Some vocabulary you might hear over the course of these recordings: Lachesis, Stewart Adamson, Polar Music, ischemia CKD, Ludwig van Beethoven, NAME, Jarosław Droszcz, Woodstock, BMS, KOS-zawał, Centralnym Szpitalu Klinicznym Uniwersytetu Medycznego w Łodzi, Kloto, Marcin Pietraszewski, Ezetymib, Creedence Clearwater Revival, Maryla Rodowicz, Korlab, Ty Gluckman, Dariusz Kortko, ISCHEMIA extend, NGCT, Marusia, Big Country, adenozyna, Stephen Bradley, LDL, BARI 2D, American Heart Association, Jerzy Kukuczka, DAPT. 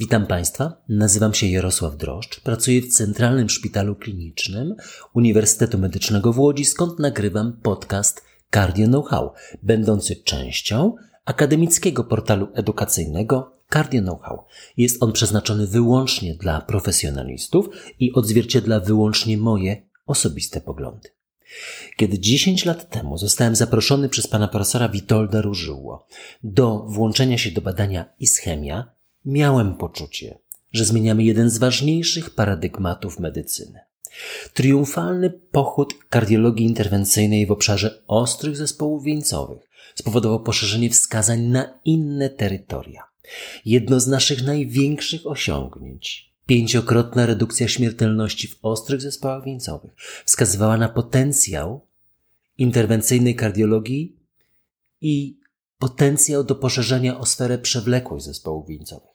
Witam Państwa, nazywam się Jarosław Droszcz, pracuję w Centralnym Szpitalu Klinicznym Uniwersytetu Medycznego w Łodzi, skąd nagrywam podcast Cardio Know How, będący częścią akademickiego portalu edukacyjnego Cardio Know How. Jest on przeznaczony wyłącznie dla profesjonalistów i odzwierciedla wyłącznie moje osobiste poglądy. Kiedy 10 lat temu zostałem zaproszony przez pana profesora Witolda Różyło do włączenia się do badania ischemia, miałem poczucie, że zmieniamy jeden z ważniejszych paradygmatów medycyny. Triumfalny pochód kardiologii interwencyjnej w obszarze ostrych zespołów wieńcowych spowodował poszerzenie wskazań na inne terytoria. Jedno z naszych największych osiągnięć, 5-krotna redukcja śmiertelności w ostrych zespołach wieńcowych, wskazywała na potencjał interwencyjnej kardiologii i potencjał do poszerzenia o sferę przewlekłość zespołów wieńcowych.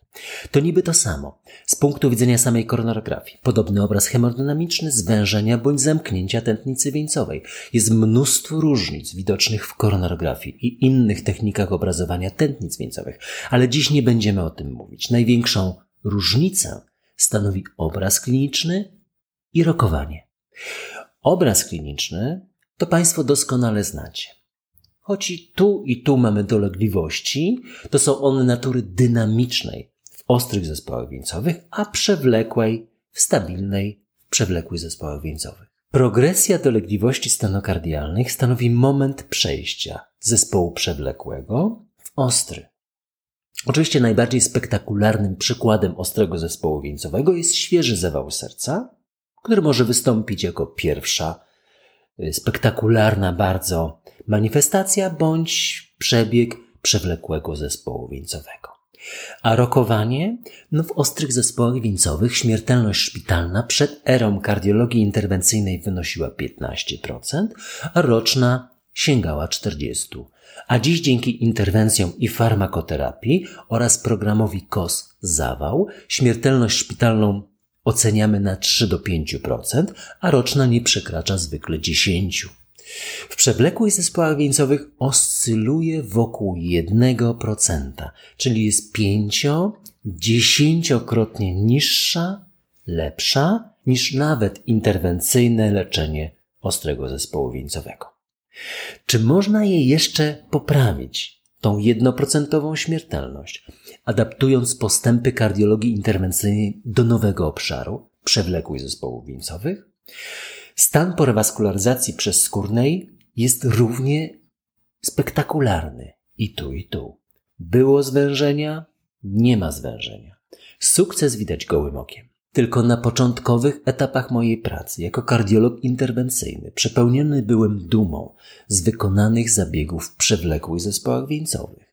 To niby to samo. Z punktu widzenia samej koronarografii, podobny obraz hemodynamiczny, zwężenia bądź zamknięcia tętnicy wieńcowej. Jest mnóstwo różnic widocznych w koronarografii i innych technikach obrazowania tętnic wieńcowych, ale dziś nie będziemy o tym mówić. Największą różnicę stanowi obraz kliniczny i rokowanie. Obraz kliniczny to Państwo doskonale znacie. Choć i tu mamy dolegliwości, to są one natury dynamicznej w ostrych zespołach wieńcowych, a przewlekłej w stabilnej, przewlekłych zespołach wieńcowych. Progresja dolegliwości stenokardialnych stanowi moment przejścia zespołu przewlekłego w ostry. Oczywiście najbardziej spektakularnym przykładem ostrego zespołu wieńcowego jest świeży zawał serca, który może wystąpić jako pierwsza spektakularna bardzo manifestacja bądź przebieg przewlekłego zespołu wieńcowego. A rokowanie? W ostrych zespołach wieńcowych śmiertelność szpitalna przed erą kardiologii interwencyjnej wynosiła 15%, a roczna sięgała 40%. A dziś dzięki interwencjom i farmakoterapii oraz programowi KOS-zawał śmiertelność szpitalną oceniamy na 3-5%, a roczna nie przekracza zwykle 10%. W przewlekłych zespołach wieńcowych oscyluje wokół 1%, czyli jest 5-10-krotnie niższa, lepsza niż nawet interwencyjne leczenie ostrego zespołu wieńcowego. Czy można je jeszcze poprawić, tą 1% śmiertelność, adaptując postępy kardiologii interwencyjnej do nowego obszaru przewlekłych zespołów wieńcowych? Stan po rewaskularyzacji przezskórnej jest równie spektakularny i tu. Było zwężenia, nie ma zwężenia. Sukces widać gołym okiem. Tylko na początkowych etapach mojej pracy jako kardiolog interwencyjny przepełniony byłem dumą z wykonanych zabiegów w przewlekłych zespołach wieńcowych.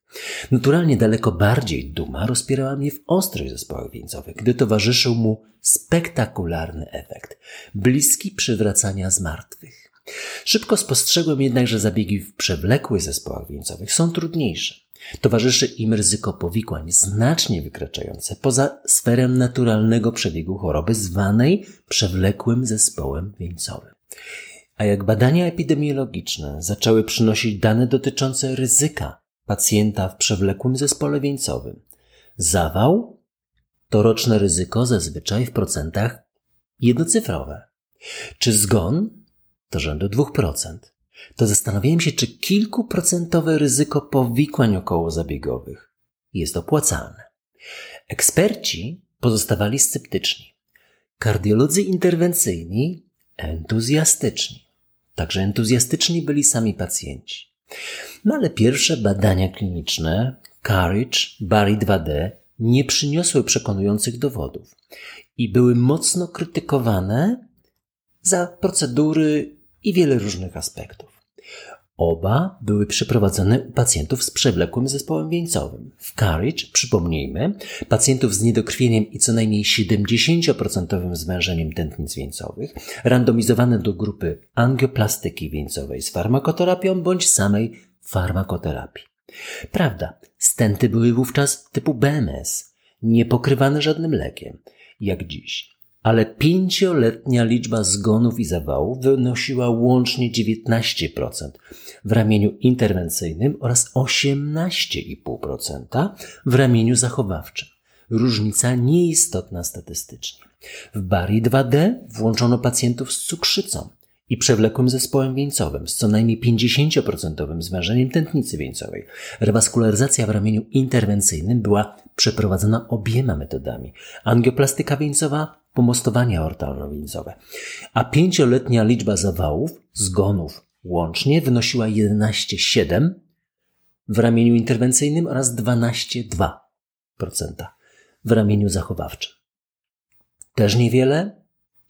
Naturalnie daleko bardziej duma rozpierała mnie w ostrych zespołach wieńcowych, gdy towarzyszył mu spektakularny efekt, bliski przywracania z martwych. Szybko spostrzegłem jednak, że zabiegi w przewlekłych zespołach wieńcowych są trudniejsze. Towarzyszy im ryzyko powikłań znacznie wykraczające poza sferę naturalnego przebiegu choroby zwanej przewlekłym zespołem wieńcowym. A jak badania epidemiologiczne zaczęły przynosić dane dotyczące ryzyka pacjenta w przewlekłym zespole wieńcowym, zawał to roczne ryzyko zazwyczaj w procentach jednocyfrowe, czy zgon to rzędu 2%. To zastanawiałem się, czy kilkuprocentowe ryzyko powikłań okołozabiegowych jest opłacalne. Eksperci pozostawali sceptyczni. Kardiolodzy interwencyjni entuzjastyczni. Także entuzjastyczni byli sami pacjenci. Ale pierwsze badania kliniczne COURAGE, BARI 2D nie przyniosły przekonujących dowodów i były mocno krytykowane za procedury i wiele różnych aspektów. Oba były przeprowadzone u pacjentów z przewlekłym zespołem wieńcowym. W COURAGE, przypomnijmy, pacjentów z niedokrwieniem i co najmniej 70% zwężeniem tętnic wieńcowych, randomizowano do grupy angioplastyki wieńcowej z farmakoterapią bądź samej farmakoterapii. Prawda, stenty były wówczas typu BMS, nie pokrywane żadnym lekiem, jak dziś. Ale 5-letnia liczba zgonów i zawałów wynosiła łącznie 19% w ramieniu interwencyjnym oraz 18,5% w ramieniu zachowawczym. różnica nieistotna statystycznie. W BARI 2D włączono pacjentów z cukrzycą i przewlekłym zespołem wieńcowym z co najmniej 50% zwężeniem tętnicy wieńcowej. Rewaskularyzacja w ramieniu interwencyjnym była przeprowadzona obiema metodami. Angioplastyka wieńcowa, pomostowanie aortalno-wieńcowe. A 5-letnia liczba zawałów, zgonów łącznie wynosiła 11,7% w ramieniu interwencyjnym oraz 12,2% w ramieniu zachowawczym. Też niewiele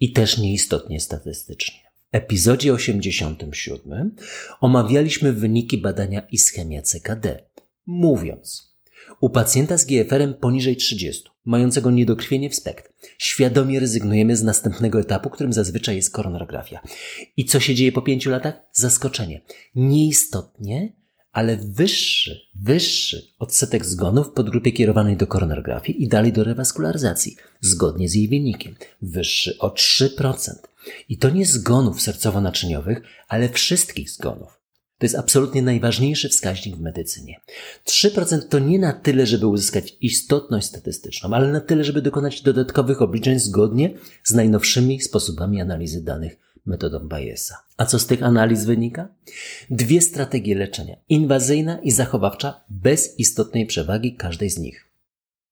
i też nieistotnie statystycznie. W epizodzie 87 omawialiśmy wyniki badania ischemia CKD, mówiąc: u pacjenta z GFR-em poniżej 30, mającego niedokrwienie w spekt, świadomie rezygnujemy z następnego etapu, którym zazwyczaj jest koronarografia. I co się dzieje po 5 latach? Zaskoczenie. Nieistotnie, ale wyższy odsetek zgonów w podgrupie kierowanej do koronarografii i dalej do rewaskularyzacji, zgodnie z jej wynikiem. Wyższy o 3%. I to nie zgonów sercowo-naczyniowych, ale wszystkich zgonów. To jest absolutnie najważniejszy wskaźnik w medycynie. 3% to nie na tyle, żeby uzyskać istotność statystyczną, ale na tyle, żeby dokonać dodatkowych obliczeń zgodnie z najnowszymi sposobami analizy danych metodą Bayesa. A co z tych analiz wynika? 2 strategie leczenia, inwazyjna i zachowawcza, bez istotnej przewagi każdej z nich.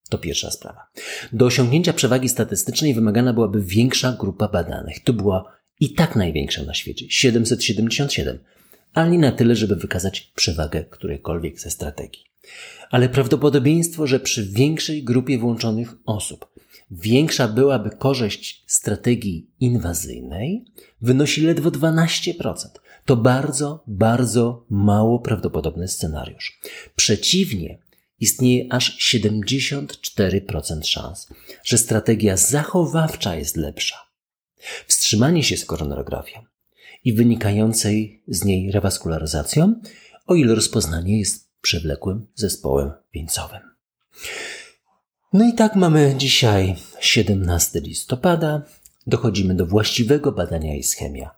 To pierwsza sprawa. Do osiągnięcia przewagi statystycznej wymagana byłaby większa grupa badanych. To była i tak największa na świecie, 777, ale nie na tyle, żeby wykazać przewagę którejkolwiek ze strategii. Ale prawdopodobieństwo, że przy większej grupie włączonych osób większa byłaby korzyść strategii inwazyjnej, wynosi ledwo 12%. To bardzo, bardzo mało prawdopodobny scenariusz. Przeciwnie, istnieje aż 74% szans, że strategia zachowawcza jest lepsza. Wstrzymanie się z koronarografią i wynikającej z niej rewaskularyzacją, o ile rozpoznanie jest przewlekłym zespołem wieńcowym. No i tak mamy dzisiaj 17 listopada. Dochodzimy do właściwego badania ischemia.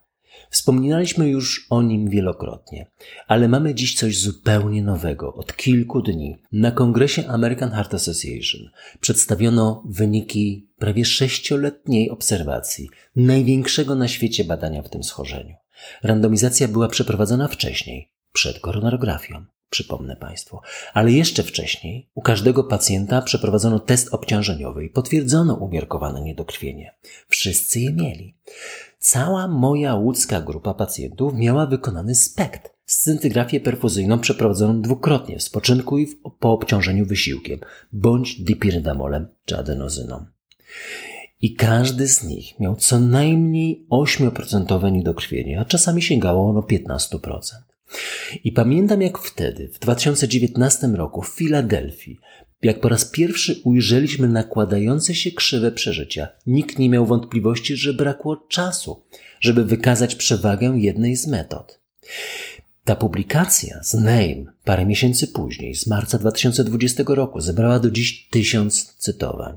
Wspominaliśmy już o nim wielokrotnie, ale mamy dziś coś zupełnie nowego. Od kilku dni na kongresie American Heart Association przedstawiono wyniki prawie 6-letniej obserwacji największego na świecie badania w tym schorzeniu. Randomizacja była przeprowadzona wcześniej, przed koronarografią, przypomnę Państwu. Ale jeszcze wcześniej u każdego pacjenta przeprowadzono test obciążeniowy i potwierdzono umiarkowane niedokrwienie. Wszyscy je mieli. Cała moja łódzka grupa pacjentów miała wykonany SPECT, scintygrafię perfuzyjną przeprowadzoną dwukrotnie w spoczynku i po obciążeniu wysiłkiem, bądź dipirydamolem czy adenozyną. I każdy z nich miał co najmniej 8% niedokrwienie, a czasami sięgało ono 15%. I pamiętam, jak wtedy, w 2019 roku w Filadelfii, jak po raz pierwszy ujrzeliśmy nakładające się krzywe przeżycia, nikt nie miał wątpliwości, że brakło czasu, żeby wykazać przewagę jednej z metod. Ta publikacja z NAME parę miesięcy później, z marca 2020 roku, zebrała do dziś 1000 cytowań.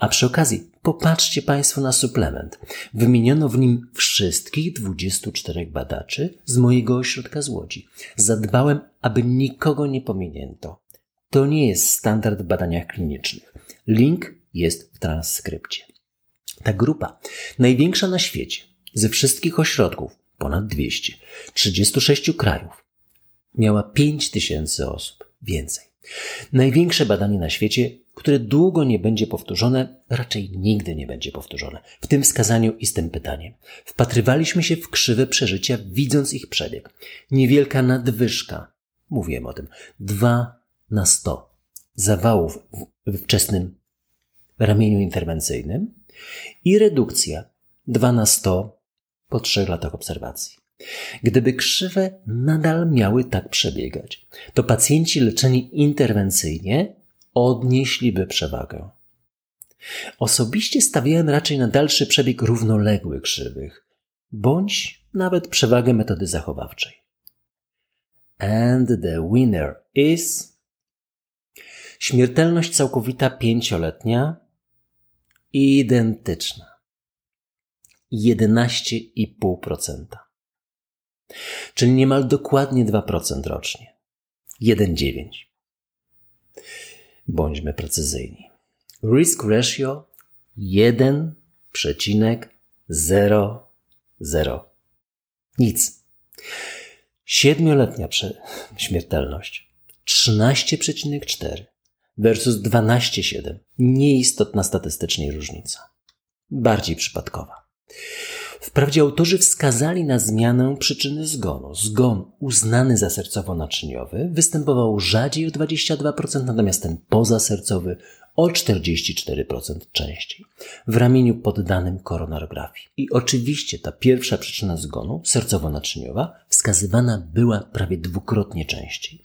A przy okazji popatrzcie Państwo na suplement. Wymieniono w nim wszystkich 24 badaczy z mojego ośrodka z Łodzi. Zadbałem, aby nikogo nie pominięto. To nie jest standard w badaniach klinicznych. Link jest w transkrypcie. Ta grupa, największa na świecie, ze wszystkich ośrodków, ponad 200, 36 krajów, miała 5000 osób, więcej. Największe badanie na świecie, które długo nie będzie powtórzone, raczej nigdy nie będzie powtórzone, w tym wskazaniu i z tym pytaniem. Wpatrywaliśmy się w krzywe przeżycia, widząc ich przebieg. Niewielka nadwyżka, mówiłem o tym, 2 na 100 zawałów w wczesnym ramieniu interwencyjnym i redukcja 2 na 100 po 3 latach obserwacji. Gdyby krzywe nadal miały tak przebiegać, to pacjenci leczeni interwencyjnie odnieśliby przewagę. Osobiście stawiałem raczej na dalszy przebieg równoległy krzywych, bądź nawet przewagę metody zachowawczej. And the winner is... Śmiertelność całkowita 5-letnia identyczna. 11,5%. Czyli niemal dokładnie 2% rocznie. 1,9. Bądźmy precyzyjni. risk ratio 1,00. Nic. 7-letnia śmiertelność 13,4 versus 12,7. Nieistotna statystycznie różnica. Bardziej przypadkowa. Wprawdzie autorzy wskazali na zmianę przyczyny zgonu. Zgon uznany za sercowo-naczyniowy występował rzadziej o 22%, natomiast ten pozasercowy o 44% częściej w ramieniu poddanym koronarografii. I oczywiście ta pierwsza przyczyna zgonu, sercowo-naczyniowa, wskazywana była prawie dwukrotnie częściej.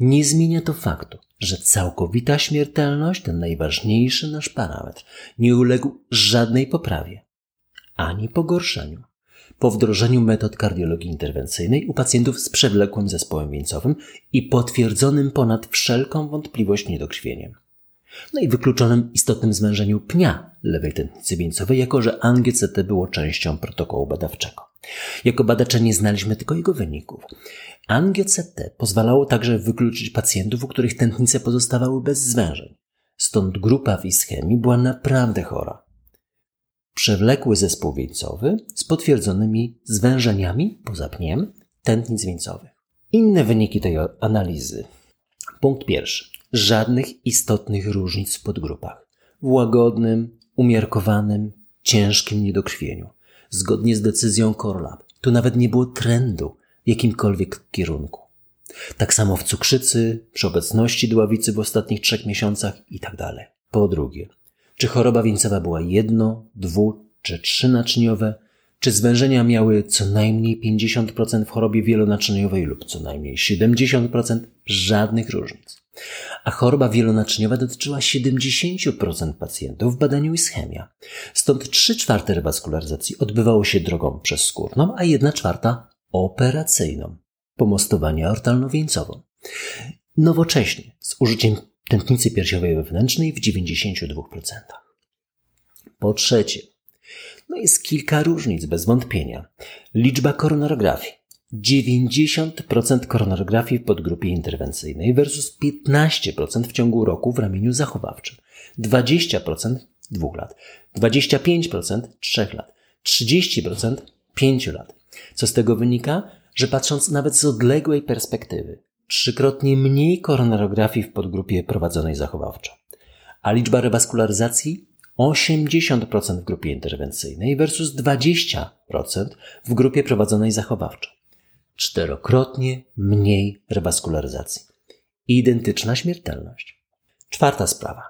Nie zmienia to faktu, że całkowita śmiertelność, ten najważniejszy nasz parametr, nie uległ żadnej poprawie ani pogorszeniu po wdrożeniu metod kardiologii interwencyjnej u pacjentów z przewlekłym zespołem wieńcowym i potwierdzonym ponad wszelką wątpliwość niedokrwieniem. No i wykluczonym istotnym zwężeniu pnia lewej tętnicy wieńcowej, jako że NGCT było częścią protokołu badawczego. Jako badacze nie znaliśmy tylko jego wyników. NGCT pozwalało także wykluczyć pacjentów, u których tętnice pozostawały bez zwężeń. Stąd grupa w ischemii była naprawdę chora. Przewlekły zespół wieńcowy z potwierdzonymi zwężeniami poza pniem tętnic wieńcowych. Inne wyniki tej analizy. Punkt pierwszy. Żadnych istotnych różnic w podgrupach. W łagodnym, umiarkowanym, ciężkim niedokrwieniu. Zgodnie z decyzją Korlab. Tu nawet nie było trendu w jakimkolwiek kierunku. Tak samo w cukrzycy, przy obecności dławicy w ostatnich 3 miesiącach itd. Po drugie. Czy choroba wieńcowa była 1-, 2- czy 3-naczyniowe? Czy zwężenia miały co najmniej 50% w chorobie wielonaczyniowej lub co najmniej 70%? Żadnych różnic. A choroba wielonaczyniowa dotyczyła 70% pacjentów w badaniu ischemia. Stąd 3/4 rewaskularyzacji odbywało się drogą przezskórną, a 1/4 operacyjną, pomostowanie aortalno-wieńcową. Nowocześnie, z użyciem tętnicy piersiowej wewnętrznej w 92%. Po trzecie, no jest kilka różnic bez wątpienia. Liczba koronarografii. 90% koronarografii w podgrupie interwencyjnej versus 15% w ciągu roku w ramieniu zachowawczym. 20% 2 lat, 25% 3 lat, 30% 5 lat. Co z tego wynika? Że patrząc nawet z odległej perspektywy, 3-krotnie mniej koronarografii w podgrupie prowadzonej zachowawczo. A liczba rewaskularyzacji 80% w grupie interwencyjnej versus 20% w grupie prowadzonej zachowawczo. 4-krotnie mniej rewaskularyzacji. Identyczna śmiertelność. Czwarta sprawa.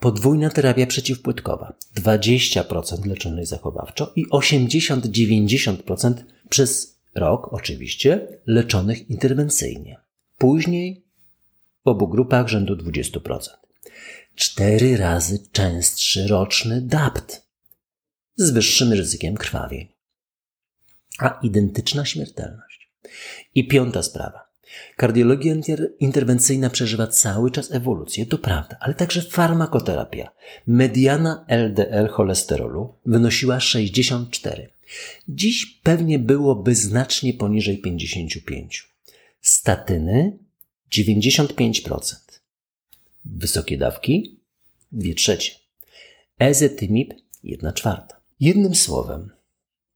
Podwójna terapia przeciwpłytkowa. 20% leczonych zachowawczo i 80-90% przez rok oczywiście leczonych interwencyjnie. Później w obu grupach rzędu 20%. 4 razy częstszy roczny DAPT z wyższym ryzykiem krwawień. A identyczna śmiertelność. I piąta sprawa. Kardiologia interwencyjna przeżywa cały czas ewolucję, to prawda, ale także farmakoterapia. Mediana LDL cholesterolu wynosiła 64. Dziś pewnie byłoby znacznie poniżej 55. Statyny 95%. Wysokie dawki 2/3. Ezetymib 1/4. Jednym słowem,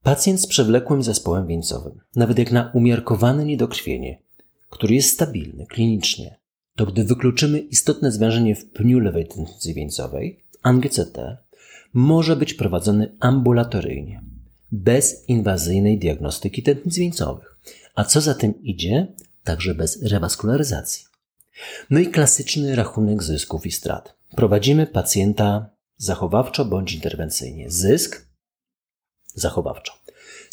pacjent z przewlekłym zespołem wieńcowym, nawet jak na umiarkowane niedokrwienie, który jest stabilny klinicznie, to gdy wykluczymy istotne zwężenie w pniu lewej tętnicy wieńcowej, NGCT, może być prowadzony ambulatoryjnie, bez inwazyjnej diagnostyki tętnic wieńcowych, a co za tym idzie, także bez rewaskularyzacji. No i klasyczny rachunek zysków i strat. Prowadzimy pacjenta zachowawczo bądź interwencyjnie. Zysk zachowawczo.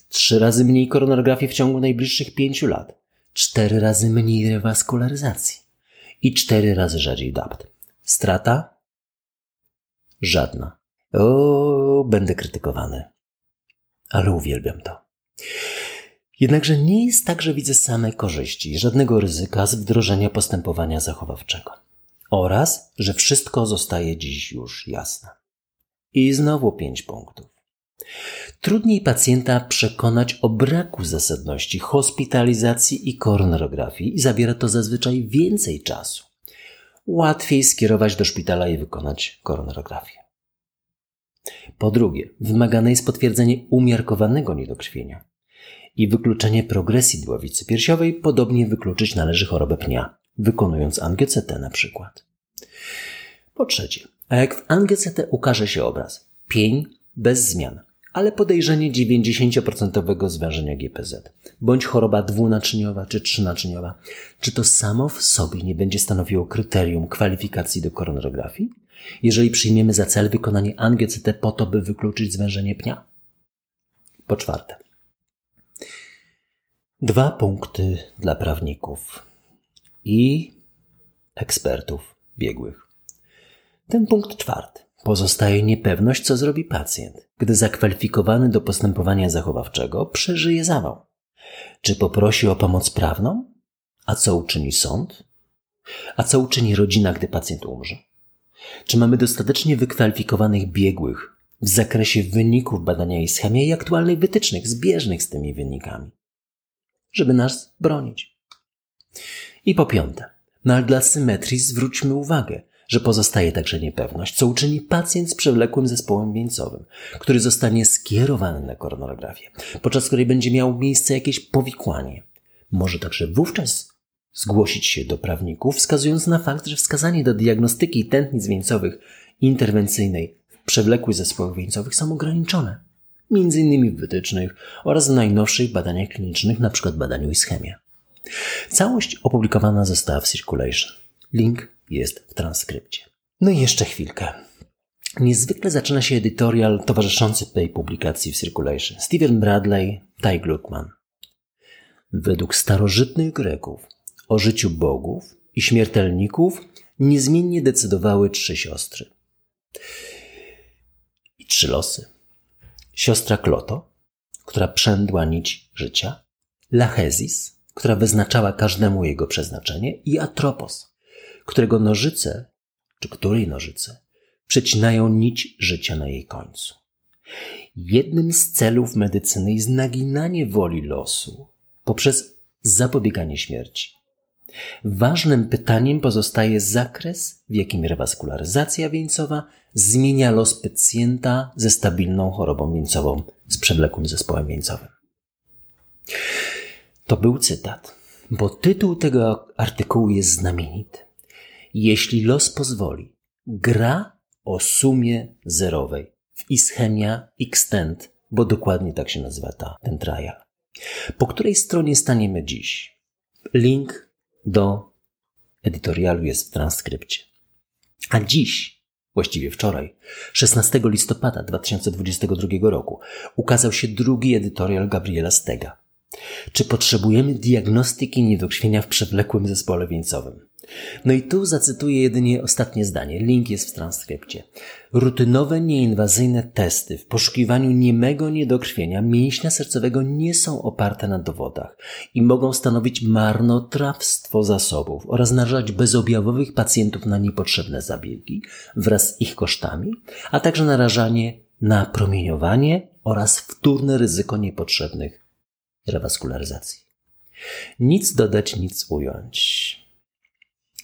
3 razy mniej koronarografii w ciągu najbliższych 5 lat. 4 razy mniej rewaskularyzacji. I 4 razy rzadziej DAPT. Strata? Żadna. O, będę krytykowany. Ale uwielbiam to. Jednakże nie jest tak, że widzę same korzyści, żadnego ryzyka z wdrożenia postępowania zachowawczego. Oraz, że wszystko zostaje dziś już jasne. I znowu 5 punktów. Trudniej pacjenta przekonać o braku zasadności hospitalizacji i koronarografii i zabiera to zazwyczaj więcej czasu. łatwiej skierować do szpitala i wykonać koronarografię. Po drugie, wymagane jest potwierdzenie umiarkowanego niedokrwienia i wykluczenie progresji dławicy piersiowej, podobnie wykluczyć należy chorobę pnia, wykonując NGCT na przykład. Po trzecie, a jak w NGCT ukaże się obraz pień bez zmian, ale podejrzenie 90% zwężenia GPZ, bądź choroba dwunaczyniowa czy trzynaczyniowa, czy to samo w sobie nie będzie stanowiło kryterium kwalifikacji do koronarografii, jeżeli przyjmiemy za cel wykonanie NGCT po to, by wykluczyć zwężenie pnia? Po czwarte, 2 punkty dla prawników i ekspertów biegłych. Ten punkt czwarty. Pozostaje niepewność, co zrobi pacjent, gdy zakwalifikowany do postępowania zachowawczego przeżyje zawał. Czy poprosi o pomoc prawną? A co uczyni sąd? A co uczyni rodzina, gdy pacjent umrze? Czy mamy dostatecznie wykwalifikowanych biegłych w zakresie wyników badania ischemii i aktualnych wytycznych zbieżnych z tymi wynikami, żeby nas bronić? I po piąte, ale dla symetrii zwróćmy uwagę, że pozostaje także niepewność, co uczyni pacjent z przewlekłym zespołem wieńcowym, który zostanie skierowany na koronarografię, podczas której będzie miał miejsce jakieś powikłanie. Może także wówczas zgłosić się do prawników, wskazując na fakt, że wskazanie do diagnostyki tętnic wieńcowych interwencyjnej w przewlekłych zespołach wieńcowych są ograniczone, m.in. w wytycznych oraz w najnowszych badaniach klinicznych, np. badaniu ischemia. Całość opublikowana została w Circulation. Link jest w transkrypcie. No i jeszcze chwilkę. Niezwykle zaczyna się edytorial towarzyszący tej publikacji w Circulation. Stephen Bradley, Ty Gluckman. Według starożytnych Greków o życiu bogów i śmiertelników niezmiennie decydowały 3 siostry. I 3 losy. Siostra Kloto, która przędła nić życia, Lachesis, która wyznaczała każdemu jego przeznaczenie, i Atropos, którego nożyce, czy której nożyce, przecinają nić życia na jej końcu. Jednym z celów medycyny jest naginanie woli losu poprzez zapobieganie śmierci. Ważnym pytaniem pozostaje zakres, w jakim rewaskularyzacja wieńcowa zmienia los pacjenta ze stabilną chorobą wieńcową, z przewlekłym zespołem wieńcowym. To był cytat, bo tytuł tego artykułu jest znamienity. Jeśli los pozwoli, gra o sumie zerowej w Ischemia extend, bo dokładnie tak się nazywa ten trial. Po której stronie staniemy dziś? Link do edytorialu jest w transkrypcie. A dziś, właściwie wczoraj, 16 listopada 2022 roku, ukazał się drugi edytorial Gabriela Stega. Czy potrzebujemy diagnostyki niedokrwienia w przewlekłym zespole wieńcowym? No i tu zacytuję jedynie ostatnie zdanie. Link jest w transkrypcie. Rutynowe, nieinwazyjne testy w poszukiwaniu niemego niedokrwienia mięśnia sercowego nie są oparte na dowodach i mogą stanowić marnotrawstwo zasobów oraz narażać bezobjawowych pacjentów na niepotrzebne zabiegi wraz z ich kosztami, a także narażanie na promieniowanie oraz wtórne ryzyko niepotrzebnych rewaskularyzacji. Nic dodać, nic ująć.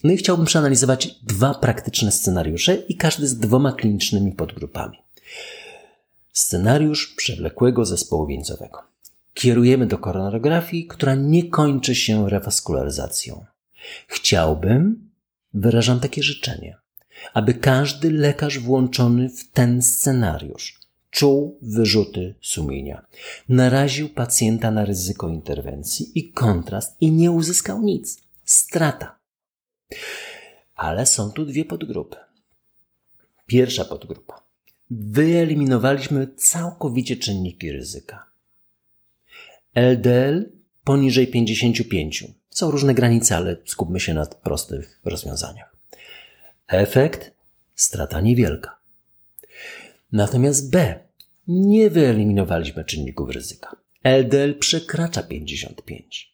No i chciałbym przeanalizować 2 praktyczne scenariusze i każdy z 2 klinicznymi podgrupami. Scenariusz przewlekłego zespołu wieńcowego. Kierujemy do koronarografii, która nie kończy się rewaskularyzacją. Chciałbym, wyrażam takie życzenie, aby każdy lekarz włączony w ten scenariusz czuł wyrzuty sumienia, naraził pacjenta na ryzyko interwencji i kontrast i nie uzyskał nic. Strata. Ale są tu 2 podgrupy. Pierwsza podgrupa. Wyeliminowaliśmy całkowicie czynniki ryzyka. LDL poniżej 55. Są różne granice, ale skupmy się na prostych rozwiązaniach. Efekt? Strata niewielka. Natomiast B. Nie wyeliminowaliśmy czynników ryzyka. LDL przekracza 55.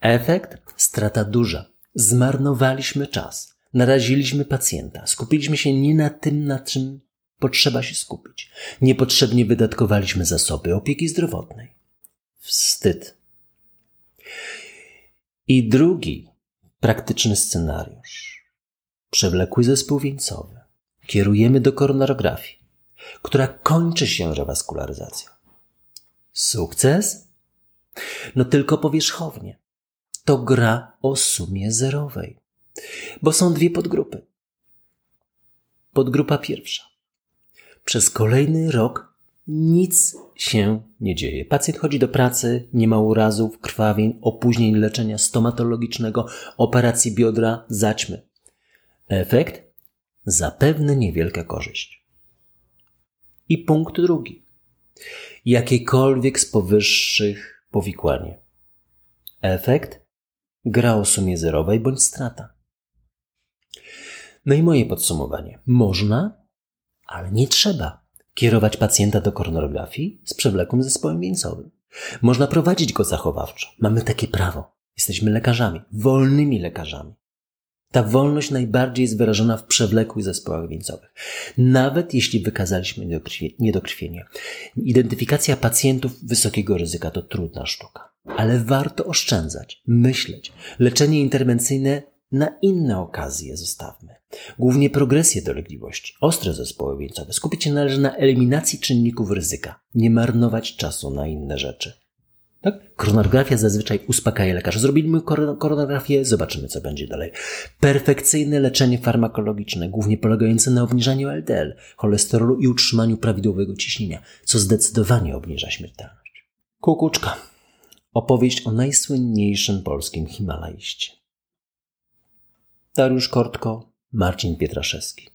Efekt? Strata duża. Zmarnowaliśmy czas, naraziliśmy pacjenta, skupiliśmy się nie na tym, na czym potrzeba się skupić. Niepotrzebnie wydatkowaliśmy zasoby opieki zdrowotnej. Wstyd. I drugi praktyczny scenariusz. przewlekły zespół wieńcowy kierujemy do koronarografii, która kończy się rewaskularyzacją. Sukces? No tylko powierzchownie. To gra o sumie zerowej, bo są dwie podgrupy. Podgrupa pierwsza. Przez kolejny rok nic się nie dzieje. Pacjent chodzi do pracy, nie ma urazów, krwawień, opóźnień leczenia stomatologicznego, operacji biodra, zaćmy. Efekt? Zapewne niewielka korzyść. I punkt drugi. Jakiekolwiek z powyższych powikłanie. Efekt? Gra o sumie zerowej bądź strata. No i moje podsumowanie. Można, ale nie trzeba kierować pacjenta do koronarografii z przewlekłym zespołem wieńcowym. Można prowadzić go zachowawczo. Mamy takie prawo. Jesteśmy lekarzami, wolnymi lekarzami. Ta wolność najbardziej jest wyrażona w przewlekłych zespołach wieńcowych. Nawet jeśli wykazaliśmy niedokrwienie. Identyfikacja pacjentów wysokiego ryzyka to trudna sztuka. Ale warto oszczędzać, myśleć. Leczenie interwencyjne na inne okazje zostawmy. Głównie progresję dolegliwości, ostre zespoły wieńcowe. Skupić się należy na eliminacji czynników ryzyka. Nie marnować czasu na inne rzeczy. Tak? Koronarografia zazwyczaj uspokaja lekarza. Zrobimy koronografię, zobaczymy co będzie dalej. Perfekcyjne leczenie farmakologiczne, głównie polegające na obniżaniu LDL, cholesterolu i utrzymaniu prawidłowego ciśnienia, co zdecydowanie obniża śmiertelność. Kukuczka. Opowieść o najsłynniejszym polskim himalaiście. Dariusz Kortko, Marcin Pietraszewski.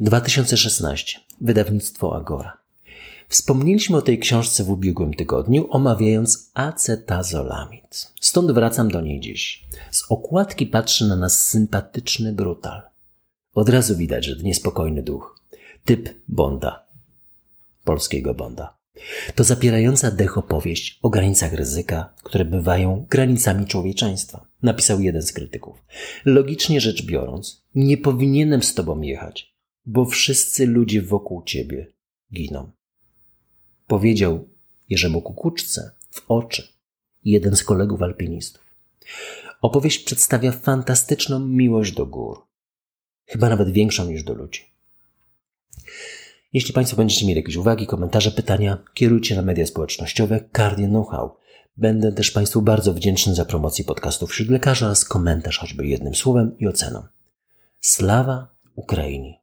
2016. Wydawnictwo Agora. Wspomnieliśmy o tej książce w ubiegłym tygodniu, omawiając acetazolamid. Stąd wracam do niej dziś. Z okładki patrzy na nas sympatyczny brutal. Od razu widać, że niespokojny duch. Typ Bonda. Polskiego Bonda. To zapierająca dech opowieść o granicach ryzyka, które bywają granicami człowieczeństwa. Napisał jeden z krytyków. Logicznie rzecz biorąc, nie powinienem z tobą jechać, bo wszyscy ludzie wokół ciebie giną. Powiedział Jerzemu Kukuczce w oczy jeden z kolegów alpinistów. Opowieść przedstawia fantastyczną miłość do gór. Chyba nawet większą niż do ludzi. Jeśli Państwo będziecie mieli jakieś uwagi, komentarze, pytania, kierujcie na media społecznościowe Cardio Know How. Będę też Państwu bardzo wdzięczny za promocję podcastów wśród lekarzy oraz komentarz choćby jednym słowem i oceną. Sława Ukrainii!